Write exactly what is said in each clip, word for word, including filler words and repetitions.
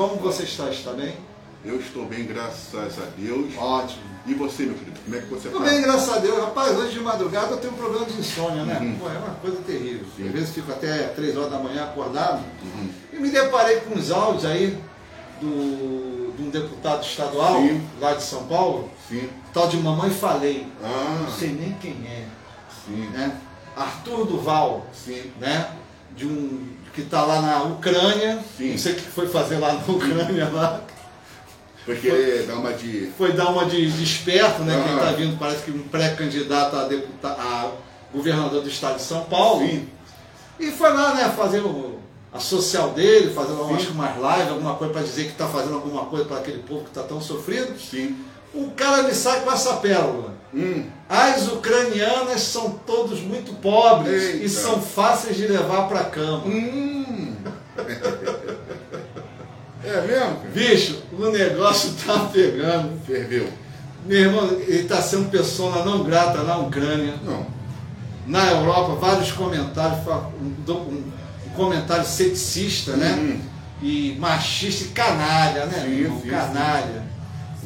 Como você está? Está bem? Eu estou bem, graças a Deus. Ótimo. E você, meu querido, como é que você está? Estou bem, graças a Deus. Rapaz, hoje de madrugada eu tenho um problema de insônia, né? Uhum. Pô, é uma coisa terrível. Sim. Às vezes fico até três horas da manhã acordado. Uhum. E me deparei com uns áudios aí do, de um deputado estadual, sim, lá de São Paulo. Sim. Tal de Mamãe Falei. Ah. Não sei nem quem é. Sim. Né? Arthur do Val. Sim. Né? De um que está lá na Ucrânia. Sim. Não sei o que foi fazer lá na Ucrânia, lá. Porque foi, dá uma de... foi dar uma de esperto, né? Ah. Quem está vindo, parece que um pré-candidato a, deputa... a governador do estado de São Paulo. Sim. E foi lá, né, fazer o... a social dele, fazer uma, acho, umas lives, alguma coisa para dizer que está fazendo alguma coisa para aquele povo que está tão sofrido. Sim. O cara me sai com essa pérola. Hum. As ucranianas são todos muito pobres. Eita. E são fáceis de levar para a cama. Hum. É mesmo? Bicho, o negócio tá pegando. Ferveu. Meu irmão, ele tá sendo pessoa não grata na Ucrânia. Não. Na Europa, vários comentários, um, um, um comentário ceticista, uhum, né? E machista e canalha, né? Sim, irmão? Sim, canalha.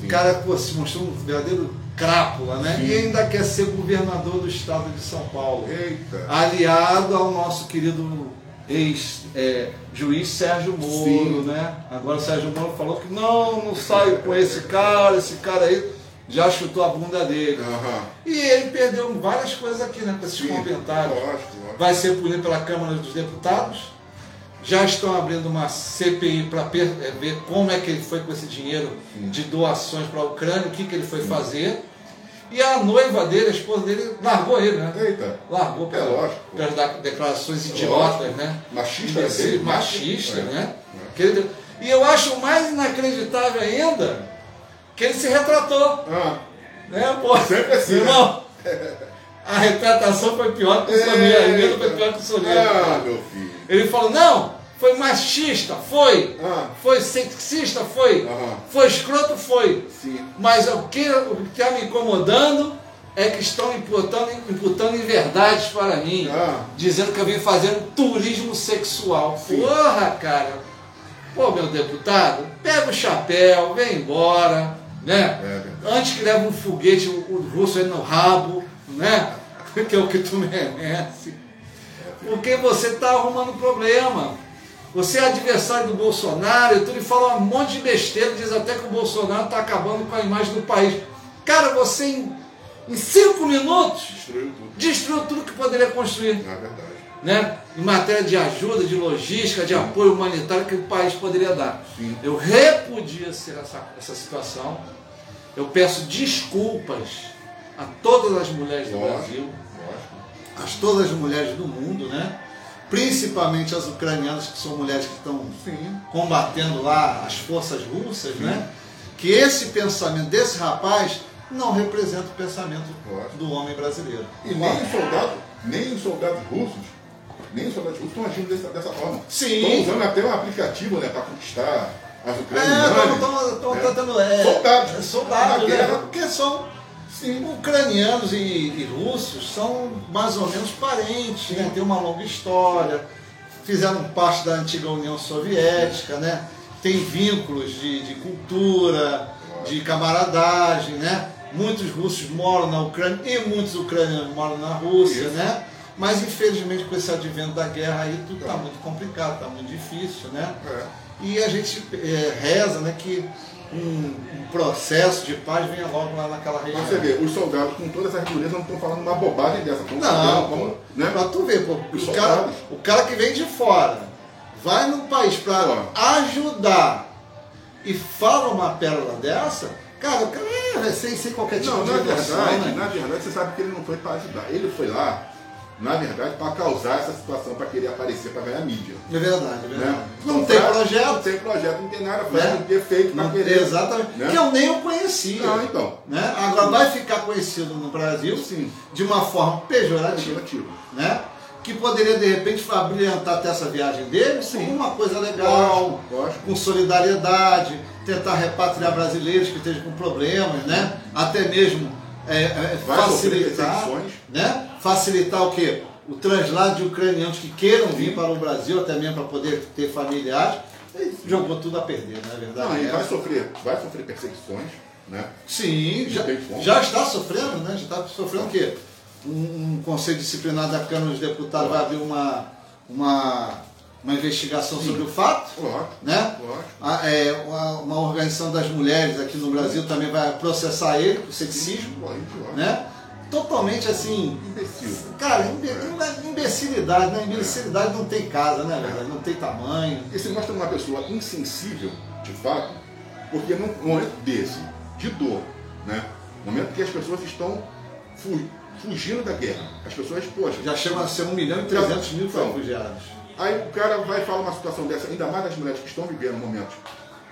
Sim. O cara, pô, se mostrou um verdadeiro crápula, né? Sim. E ainda quer ser governador do estado de São Paulo. Eita. Aliado ao nosso querido ex-juiz é, Sérgio Moro. Sim. Né? Agora o Sérgio Moro falou que não, não saio com esse cara, esse cara aí já chutou a bunda dele. Uhum. E ele perdeu várias coisas aqui, né, com esses, sim, comentários. Lógico, lógico. Vai ser punido pela Câmara dos Deputados. Já estão abrindo uma C P I para ver como é que ele foi com esse dinheiro, sim, de doações para a Ucrânia, o que, que ele foi, sim, fazer. E a noiva dele, a esposa dele, largou ele, né? Eita. Largou para, é lógico, para declarações idiotas, lógico, né? Machista, dele, machista, é, né? É. Ele... E eu acho mais inacreditável ainda que ele se retratou. Ah. Né, pô? Sempre assim. Irmão, né? A retratação foi pior que o Sonia. A emenda foi pior que o Sonia. Ah, meu filho. Ele falou: não, foi machista, foi. Ah. Foi sexista, foi. Ah. Foi escroto, foi. Sim. Mas o que está me incomodando é que estão imputando, imputando inverdades para mim. Ah. Dizendo que eu vim fazendo turismo sexual. Sim. Porra, cara. Pô, meu deputado, pega o chapéu, vem embora, né? É, é. Antes que leve um foguete, o russo aí no rabo, né? Que é o que tu merece. Porque você está arrumando problema. Você é adversário do Bolsonaro, e tu lhe fala um monte de besteira, diz até que o Bolsonaro está acabando com a imagem do país. Cara, você em, em cinco minutos destruiu tudo. destruiu tudo que poderia construir. É verdade. Né? Em matéria de ajuda, de logística, de apoio humanitário que o país poderia dar. Sim. Eu repudio essa, essa situação. Eu peço desculpas a todas as mulheres do, lógico, Brasil, lógico, a todas as mulheres do mundo, né? Principalmente as ucranianas, que são mulheres que estão, sim, combatendo lá as forças russas, sim, né? Que esse pensamento desse rapaz não representa o pensamento, lógico, do homem brasileiro. E nem os soldados, nem os soldados russos, nem os soldados russos estão agindo dessa, dessa forma. Sim. Estão usando até um aplicativo, né, para conquistar as ucranianas. É, estão tratando... É, soldados. É, soldados, né? Guerra. Porque são... Sim. Ucranianos e, e russos são mais ou menos parentes, né? Tem uma longa história, fizeram parte da antiga União Soviética, né? Tem vínculos de, de cultura, de camaradagem, né? Muitos russos moram na Ucrânia e muitos ucranianos moram na Rússia, né? Mas infelizmente com esse advento da guerra aí tudo está muito complicado, está muito difícil, né? E a gente é, reza, né, que Um, um processo de paz venha logo lá naquela região. Mas você vê, os soldados com todas essas durezas não estão falando uma bobagem dessa. Não, não, como, né? Pra tu ver, pô, o, cara, o cara que vem de fora vai no país pra ajudar e fala uma pérola dessa, cara, o cara é sem, sem qualquer tipo não, de relação. Na verdade, né? Na verdade, você sabe que ele não foi pra ajudar. Ele foi lá, na verdade, para causar essa situação, para querer aparecer, para ganhar mídia. É verdade, é verdade. Né? Não, não tem pra, projeto. Não tem projeto, não tem nada. Foi, né? Um defeito para querer. Exatamente. Né? Que eu nem o conhecia. Não, então. Né? Agora vai ficar conhecido no Brasil, sim, de uma forma pejorativa. Pejorativa. Né? Que poderia, de repente, abrilhantar até essa viagem dele, sim, com uma coisa legal, lógico, com solidariedade, tentar repatriar brasileiros que estejam com problemas, né? Até mesmo é, é, facilitar. Né? Facilitar o quê? O translado de ucranianos que queiram vir para o Brasil, até mesmo para poder ter familiares, É isso. Jogou tudo a perder, não é verdade? Não, e vai sofrer, vai sofrer perseguições, né? Sim, já, já está sofrendo, né? Já está sofrendo o quê? Um, um conselho disciplinar da Câmara dos Deputados vai abrir uma, uma, uma investigação Sim. sobre o fato. Lógico, né? Lógico. A, é, uma, uma organização das mulheres aqui no Brasil Sim. também vai processar ele por sexismo. Lógico, né? Totalmente assim. Imbecil. Cara, imbe é. imbecilidade, né? Imbecilidade é. não tem casa, né, verdade? É. Não tem tamanho. E se mostra uma pessoa insensível, de fato, porque num momento desse, de dor, né? No momento que as pessoas estão fugindo da guerra, as pessoas, poxa. Já chama a ser um milhão e trezentos mil refugiados. Aí o cara vai falar uma situação dessa, ainda mais das mulheres que estão vivendo momentos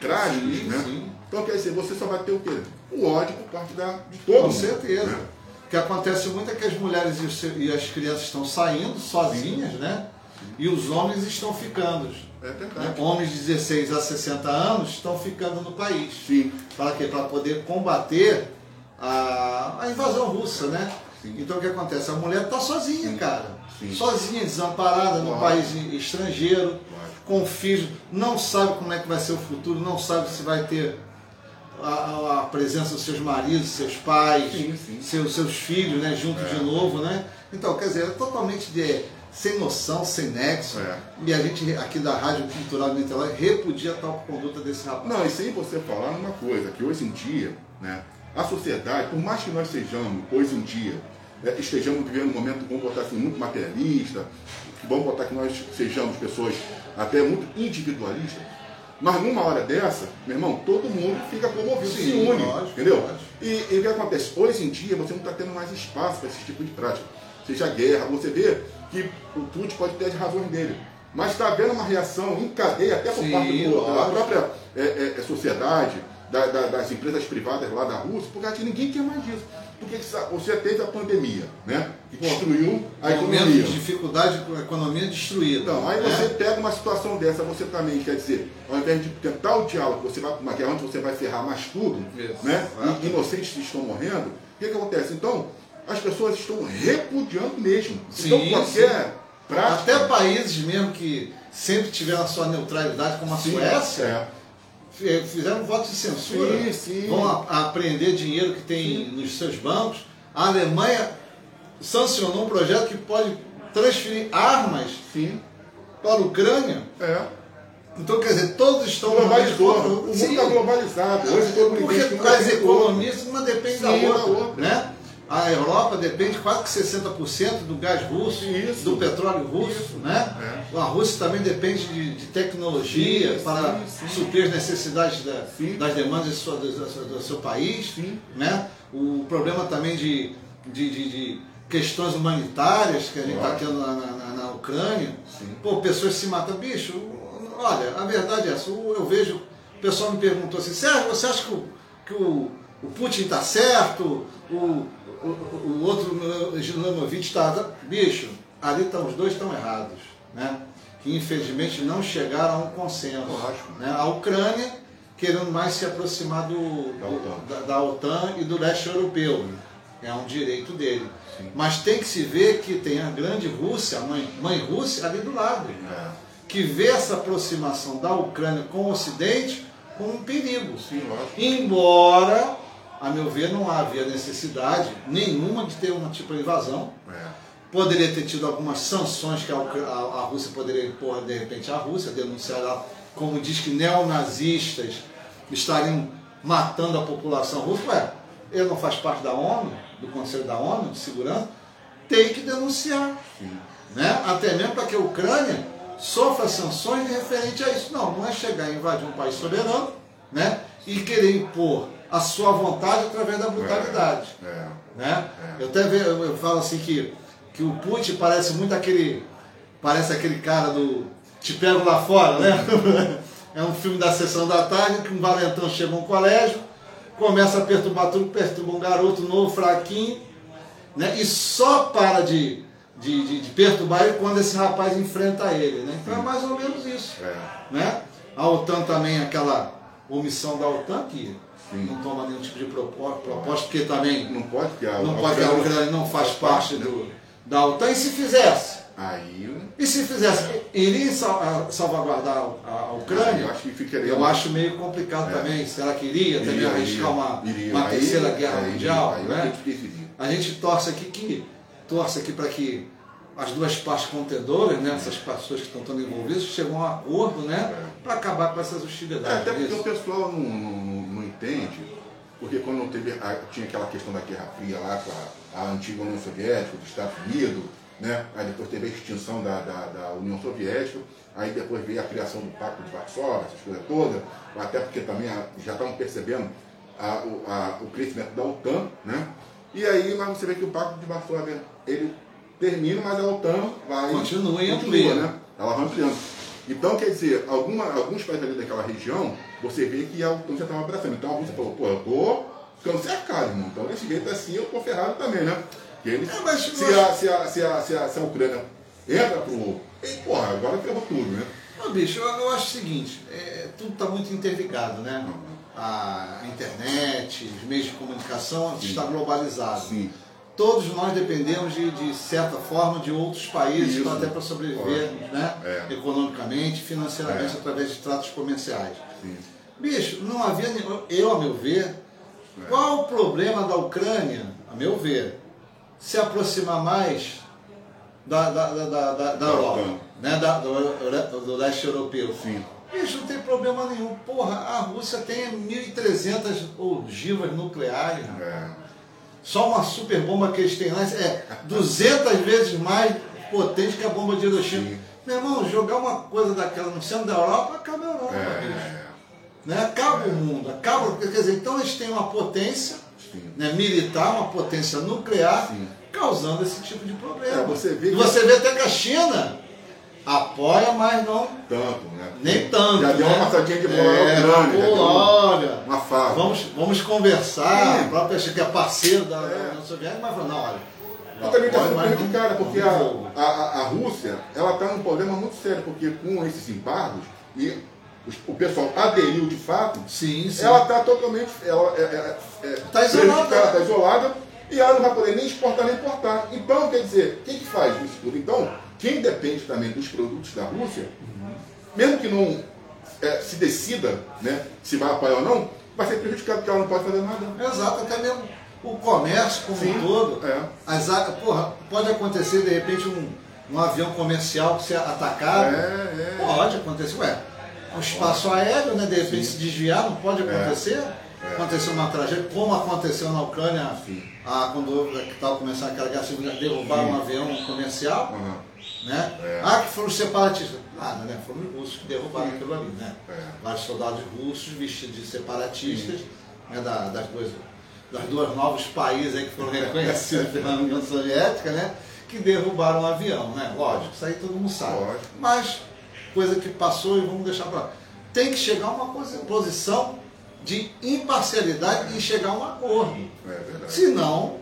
trágicos, né? Sim. Então quer dizer, você só vai ter o quê? O ódio por parte da, de todo mundo. Com certeza. Né? O que acontece muito é que as mulheres e as crianças estão saindo sozinhas, né? E os homens estão ficando. É verdade. Homens de dezesseis a sessenta anos estão ficando no país. Sim. Para quê? Para poder combater a, a invasão russa, né? Sim. Então o que acontece? A mulher está sozinha, Sim. cara. Sim. Sozinha, desamparada, no país estrangeiro, com filhos, não sabe como é que vai ser o futuro, não sabe se vai ter... A, a presença dos seus maridos, seus pais, sim, sim. Seus, seus filhos, né, junto é. de novo, né? Então, quer dizer, é totalmente de, sem noção, sem nexo. É. E a gente aqui da Rádio Cultural do Interlégio repudia a tal conduta desse rapaz. Não, e sem você falar numa coisa, que hoje em dia, né, a sociedade, por mais que nós sejamos, hoje em dia, estejamos vivendo um momento que vamos botar assim, muito materialista, que vamos botar que nós sejamos pessoas até muito individualistas, mas numa hora dessa, meu irmão, todo mundo fica comovido, Sim, se une, lógico, entendeu? Lógico. E, e o que acontece? Hoje em dia você não está tendo mais espaço para esse tipo de prática, seja guerra, você vê que o Putin pode ter as razões dele, mas está havendo uma reação em cadeia até por Sim, parte do, da própria é, é, sociedade, da, da, das empresas privadas lá da Rússia, porque aqui ninguém quer mais disso. Porque você teve a pandemia, né? Que destruiu a economia. Momento de dificuldade, a economia destruída. Então, aí você pega uma situação dessa, você também, quer dizer, ao invés de tentar o diálogo, você vai para uma guerra onde você vai ferrar mais tudo, né? E inocentes estão morrendo. O que acontece? Então, as pessoas estão repudiando mesmo. Então, qualquer prática... Até países mesmo que sempre tiveram a sua neutralidade, como a Suécia... Fizeram voto de censura, sim, sim. vão apreender dinheiro que tem sim. nos seus bancos. A Alemanha sancionou um projeto que pode transferir armas sim. para a Ucrânia. É. Então, quer dizer, todos estão... Globalizou, o mundo está globalizado. Hoje todo mundo porque as economias, uma depende sim, da outra. outra. Né? A Europa depende quase que sessenta por cento do gás russo, isso. do petróleo russo, isso. né? É. A Rússia também depende de, de tecnologia sim, para sim, suprir sim. as necessidades da, das demandas do seu, do seu país, sim. né? O problema também de, de, de, de questões humanitárias que a gente está tendo na, na, na Ucrânia. Sim. Pô, pessoas se matam. Bicho, olha, a verdade é essa. Eu vejo, o pessoal me perguntou assim, Sérgio, você acha que o, que o, o Putin está certo? O... O, o outro Gilanovic está... Bicho, ali tá, os dois estão errados, né? Que infelizmente não chegaram a um consenso. Lógico. Né? A Ucrânia querendo mais se aproximar do, do, da, OTAN. Da, da OTAN e do leste europeu. É um direito dele. Sim. Mas tem que se ver que tem a grande Rússia, a mãe, mãe Rússia ali do lado. É. Que vê essa aproximação da Ucrânia com o Ocidente como um perigo. Sim, lógico. Embora... A meu ver, não havia necessidade nenhuma de ter uma tipo de invasão. É. Poderia ter tido algumas sanções que a, a, a Rússia poderia impor, de repente, à Rússia, denunciar lá, como diz que neonazistas estariam matando a população russa. Ué, ele não faz parte da ONU, do Conselho da ONU de Segurança, tem que denunciar. Sim. Né? Até mesmo para que a Ucrânia sofra sanções referente a isso. Não, não é chegar e invadir um país soberano, né? E querer impor a sua vontade através da brutalidade. É, é, né? É. Eu até vejo, eu falo assim que, que o Putin parece muito aquele. Parece aquele cara do Te Pego Lá Fora, né? É um filme da sessão da tarde que um valentão chega a um colégio, começa a perturbar tudo, perturba um garoto novo, fraquinho, né? E só para de, de, de, de perturbar ele quando esse rapaz enfrenta ele. Né? Então é mais ou menos isso. É. Né? A OTAN também, aquela omissão da OTAN que. Sim. Não toma nenhum tipo de proposta, porque também não pode que a Ucrânia não faz parte do, da OTAN. E se fizesse, Aí... E se fizesse, iria salvaguardar a Ucrânia? Eu acho que ficaria... Eu acho meio complicado é. também. Será que iria também iria, arriscar uma, iria, uma aí, terceira guerra aí, mundial? Aí, né? A gente torce aqui que torce aqui para que as duas partes contendoras, né, essas pessoas que estão tão envolvidas, chegam a um acordo, né, para acabar com essas hostilidades. É, até porque o pessoal não, não, não entende, porque quando teve a, tinha aquela questão da Guerra Fria lá com a, a antiga União Soviética, dos Estados Unidos, né? Aí depois teve a extinção da, da, da União Soviética, aí depois veio a criação do Pacto de Varsóvia, essas coisas todas, até porque também a, já estavam percebendo a, a, o crescimento da OTAN, né? E aí mas você vê que o Pacto de Varsóvia ele termina, mas a OTAN vai continua e amplia, né? Ela vai ampliando. Então, quer dizer, alguma, alguns países ali daquela região, você vê que a OTAN já estava abraçando. Então a Rússia falou, pô, eu tô ficando cercado, irmão. Então desse jeito assim eu tô ferrado também, né? Eles, é, mas, se, mas... A, se, a, se, a, se, a, se a Ucrânia entra pro... Ei, porra, agora ferrou tudo, né? Não, bicho, eu, eu acho o seguinte, é, tudo está muito interligado, né? A internet, os meios de comunicação, sim, está globalizado. Sim. Todos nós dependemos, de, de certa forma, de outros países, até para sobreviver, pode, né? É. Economicamente, financeiramente, é. através de tratos comerciais. Sim. Bicho, não havia nenhum... Eu, a meu ver, é. qual o problema da Ucrânia, a meu ver, se aproximar mais da, da, da, da, da, da Europa, né? da, do, do leste europeu. Sim. Isso não tem problema nenhum. Porra, a Rússia tem mil e trezentas ogivas nucleares. É. Só uma super bomba que eles têm lá é duzentas vezes mais potente que a bomba de Hiroshima. Sim. Meu irmão, jogar uma coisa daquela no centro da Europa, acaba a Europa. É. Né? Acaba é. o mundo. Acaba, quer dizer, então eles têm uma potência, né, militar, uma potência nuclear, sim, causando esse tipo de problema. É, você vê que... você vê até que a China apoia, mas não tanto, né? Nem tanto. Já deu né? uma passadinha de bola é, na Ucrânia. Olha, uma, uma fase. Vamos, vamos conversar. É. O próprio China que é parceiro da União Soviética, mas não, olha. Eu também estou complicada, porque não, a, a, a Rússia está num problema muito sério, porque com esses embargos e o pessoal aderiu de fato, sim, sim, ela está totalmente ela, é, é, tá isolada, ela tá isolada e ela não vai poder nem exportar nem importar. Então, quer dizer, quem que faz isso tudo? Então, quem depende também dos produtos da Rússia, uhum, mesmo que não é, se decida, né, se vai apoiar ou não, vai ser prejudicado porque ela não pode fazer nada. Exato, até mesmo o comércio como sim, um todo, é. as, porra, pode acontecer de repente um, um avião comercial ser atacado, é, é, pode acontecer, ué. O espaço aéreo, né, de repente, sim, se desviar, não pode acontecer. É. Aconteceu uma tragédia, como aconteceu na Ucrânia, a, quando estava começando aquela guerra civil, derrubaram um avião comercial. Uhum. Né? É. Ah, que foram separatistas. Nada, né? Foram os russos que derrubaram, sim, aquilo ali, né? É. Vários soldados russos vestidos de separatistas, né, da, das duas, das duas novos países aí que foram reconhecidos pela União Soviética, né, que derrubaram o avião, né? Lógico, isso aí todo mundo sabe. Lógico. Mas... coisa que passou e vamos deixar para lá. Tem que chegar a uma posição de imparcialidade e chegar a um acordo. É verdade. Senão,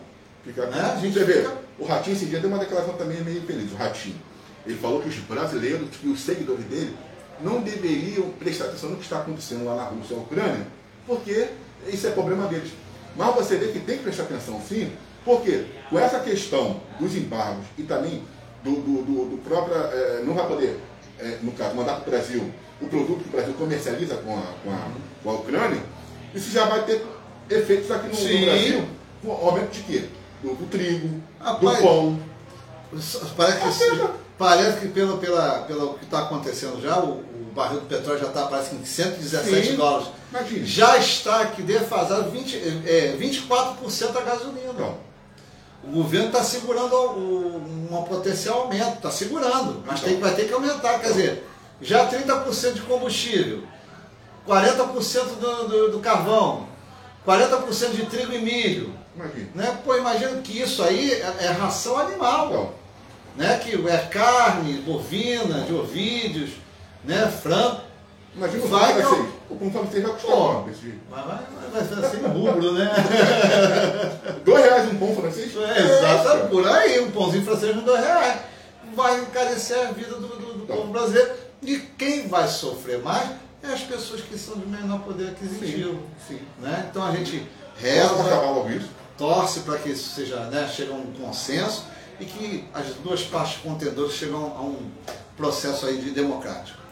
fica... né, a gente você fica... vê, o Ratinho esse dia deu uma declaração também meio infeliz. O Ratinho, ele falou que os brasileiros, que os seguidores dele, não deveriam prestar atenção no que está acontecendo lá na Rússia e na Ucrânia, porque isso é problema deles. Mas você vê que tem que prestar atenção sim, porque com essa questão dos embargos e também do, do, do, do próprio... É, não vai poder... É, no caso, mandar para o Brasil o produto que o Brasil comercializa com a, com a, com a Ucrânia, isso já vai ter efeitos aqui no, no Brasil, com aumento de quê? Do, do trigo, rapaz, do pão. Parece que, parece que pelo, pela, pelo que está acontecendo já, o, o barril do petróleo já está, parece que em cento e dezessete sim, dólares. Imagina. Já está aqui defasado vinte, é, vinte e quatro por cento da gasolina. Então, o governo está segurando um potencial aumento, está segurando, mas tem, vai ter que aumentar, quer dizer, já trinta por cento de combustível, quarenta por cento do, do, do carvão, quarenta por cento de trigo e milho. Imagina. Né? Pô, imagino que isso aí é, é ração animal, né? Que é carne, bovina, de ovídeos, né? Frango. Imagina o vai que eu... O conforme você vai custar. Pô, mas vai, vai, vai ser um rubro, né? Dois reais um pão francês? É, exato, é, por aí, um pãozinho francês de dois reais. Vai encarecer a vida do, do, do povo brasileiro. E quem vai sofrer mais é as pessoas que são de menor poder aquisitivo. Sim, sim. Né? Então a gente reza, torce para que isso seja, né, chegue a um consenso e que as duas partes contendoras chegam a um processo aí de democrático.